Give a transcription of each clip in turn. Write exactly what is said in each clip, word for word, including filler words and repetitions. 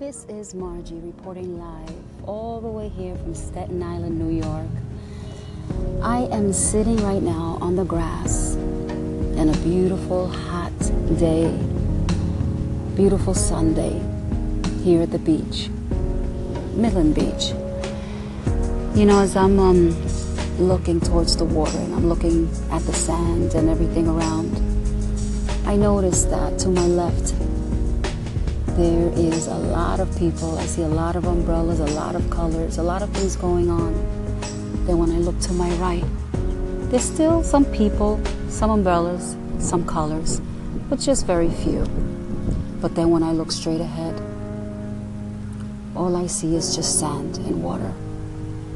This is Margie reporting live all the way here from Staten Island, New York. I am sitting right now on the grass in a beautiful hot day, beautiful Sunday here at the beach, Midland Beach. You know, as I'm um, looking towards the water and I'm looking at the sand and everything around, I noticed that to my left, there is a lot of people. I see a lot of umbrellas, a lot of colors, a lot of things going on. Then when I look to my right, there's still some people, some umbrellas, some colors, but just very few. But then when I look straight ahead, all I see is just sand and water.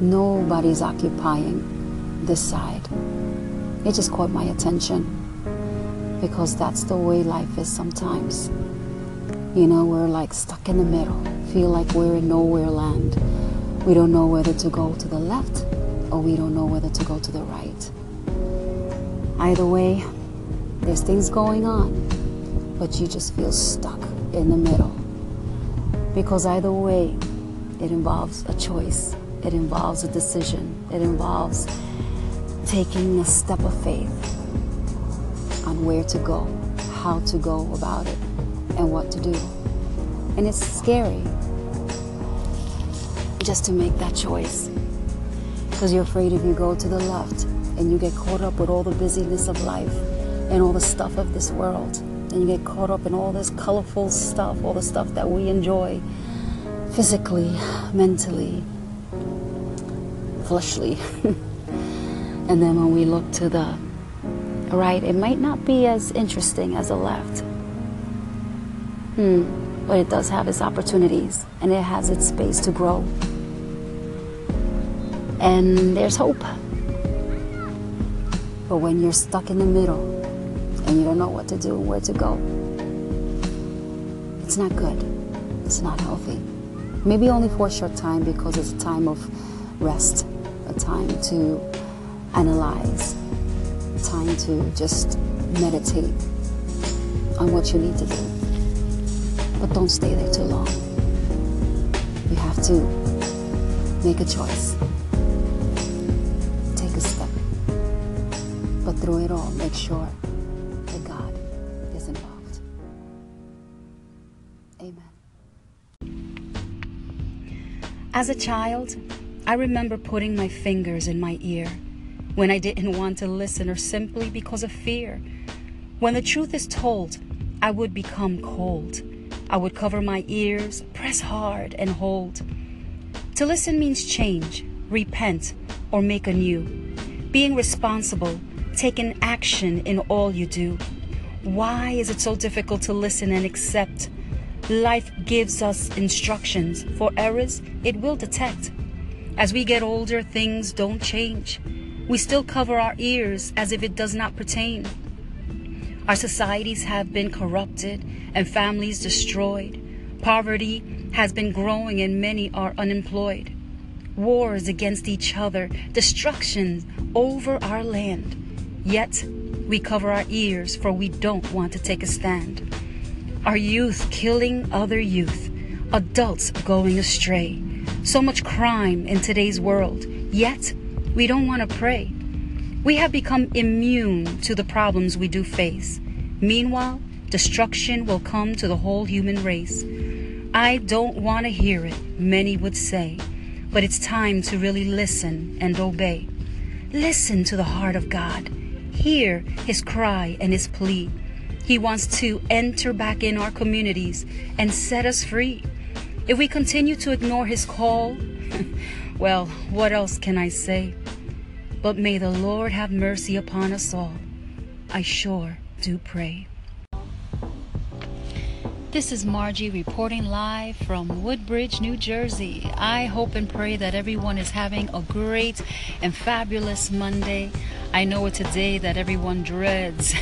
Nobody's occupying this side. It just caught my attention because that's the way life is sometimes. You know, we're like stuck in the middle, feel like we're in nowhere land. We don't know whether to go to the left or we don't know whether to go to the right. Either way, there's things going on, but you just feel stuck in the middle. Because either way, it involves a choice. It involves a decision. It involves taking a step of faith on where to go, how to go about it, and what to do. And it's scary just to make that choice because you're afraid if you go to the left and you get caught up with all the busyness of life and all the stuff of this world, and you get caught up in all this colorful stuff, all the stuff that we enjoy physically, mentally, fleshly. And then when we look to the right, it might not be as interesting as the left. Hmm. But it does have its opportunities and it has its space to grow. And there's hope. But when you're stuck in the middle and you don't know what to do and where to go, it's not good. It's not healthy. Maybe only for a short time because it's a time of rest, a time to analyze, a time to just meditate on what you need to do. But don't stay there too long. You have to make a choice. Take a step. But through it all, make sure that God is involved. Amen. As a child, I remember putting my fingers in my ear when I didn't want to listen or simply because of fear. When the truth is told, I would become cold. I would cover my ears, press hard, and hold. To listen means change, repent, or make anew. Being responsible, taking action in all you do. Why is it so difficult to listen and accept? Life gives us instructions. For errors, it will detect. As we get older, things don't change. We still cover our ears as if it does not pertain. Our societies have been corrupted and families destroyed. Poverty has been growing and many are unemployed. Wars against each other, destruction over our land. Yet we cover our ears for we don't want to take a stand. Our youth killing other youth, adults going astray. So much crime in today's world, yet we don't want to pray. We have become immune to the problems we do face. Meanwhile, destruction will come to the whole human race. I don't want to hear it, many would say, but it's time to really listen and obey. Listen to the heart of God. Hear his cry and his plea. He wants to enter back in our communities and set us free. If we continue to ignore his call, well, what else can I say? But may the Lord have mercy upon us all. I sure do pray. This is Margie reporting live from Woodbridge, New Jersey. I hope and pray that everyone is having a great and fabulous Monday. I know it's a day that everyone dreads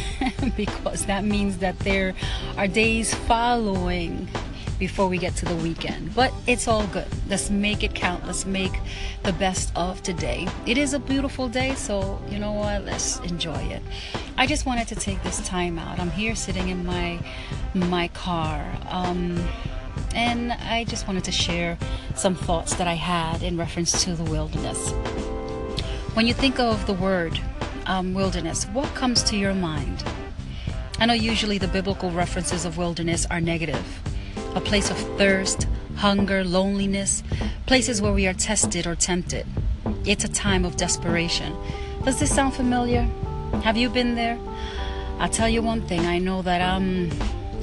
because that means that there are days following before we get to the weekend, but it's all good. Let's make it count. Let's make the best of today. It is a beautiful day, so you know what, let's enjoy it. I just wanted to take this time out. I'm here sitting in my my car. Um, and I just wanted to share some thoughts that I had in reference to the wilderness. When you think of the word um, wilderness, what comes to your mind? I know usually the biblical references of wilderness are negative, a place of thirst, hunger, loneliness, places where we are tested or tempted. It's a time of desperation. Does this sound familiar? Have you been there? I'll tell you one thing, I know that I'm,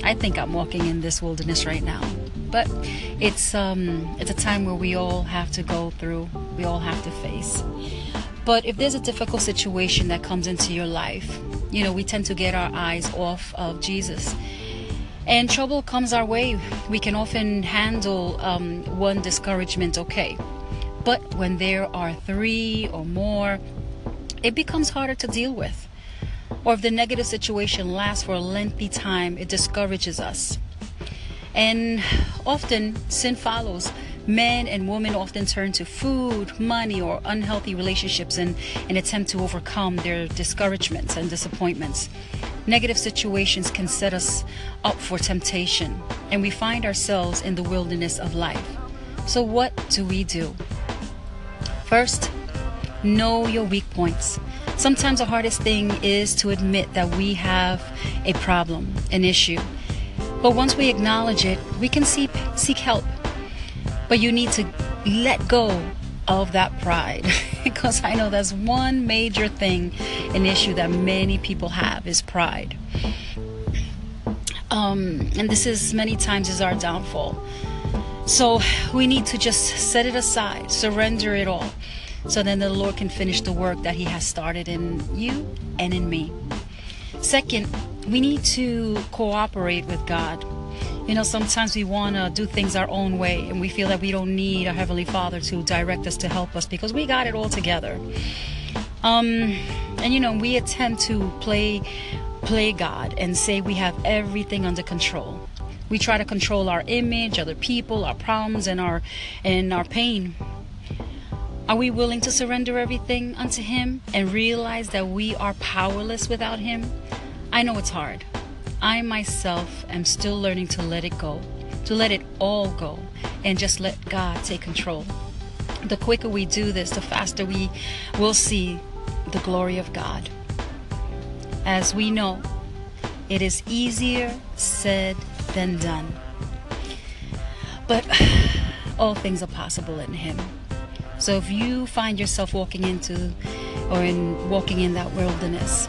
I think I'm walking in this wilderness right now. But it's, um, it's a time where we all have to go through, we all have to face. But if there's a difficult situation that comes into your life, you know, we tend to get our eyes off of Jesus. And trouble comes our way. We can often handle um, one discouragement okay. But when there are three or more, it becomes harder to deal with. Or if the negative situation lasts for a lengthy time, it discourages us. And often sin follows. Men and women often turn to food, money, or unhealthy relationships in an attempt to overcome their discouragements and disappointments. Negative situations can set us up for temptation, and we find ourselves in the wilderness of life. So what do we do? First, know your weak points. Sometimes the hardest thing is to admit that we have a problem, an issue. But once we acknowledge it, we can seek, seek help. But you need to let go of that pride, because I know that's one major thing, an issue that many people have, is pride. Um, and this is many times is our downfall. So we need to just set it aside, surrender it all, so then the Lord can finish the work that He has started in you and in me. Second, we need to cooperate with God. You know, sometimes we want to do things our own way, and we feel that we don't need our Heavenly Father to direct us, to help us, because we got it all together. Um, and, you know, we attempt to play, play God and say we have everything under control. We try to control our image, other people, our problems, and our, and our pain. Are we willing to surrender everything unto Him and realize that we are powerless without Him? I know it's hard. I myself am still learning to let it go, to let it all go, and just let God take control. The quicker we do this, the faster we will see the glory of God. As we know, it is easier said than done. But all things are possible in Him. So if you find yourself walking into or in walking in that wilderness,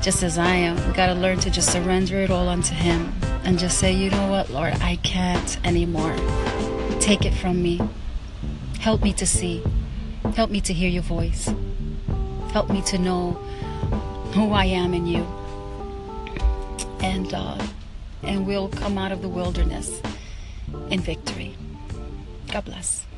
just as I am, we gotta learn to just surrender it all unto Him and just say, you know what, Lord, I can't anymore. Take it from me. Help me to see. Help me to hear your voice. Help me to know who I am in you. And, uh, and we'll come out of the wilderness in victory. God bless.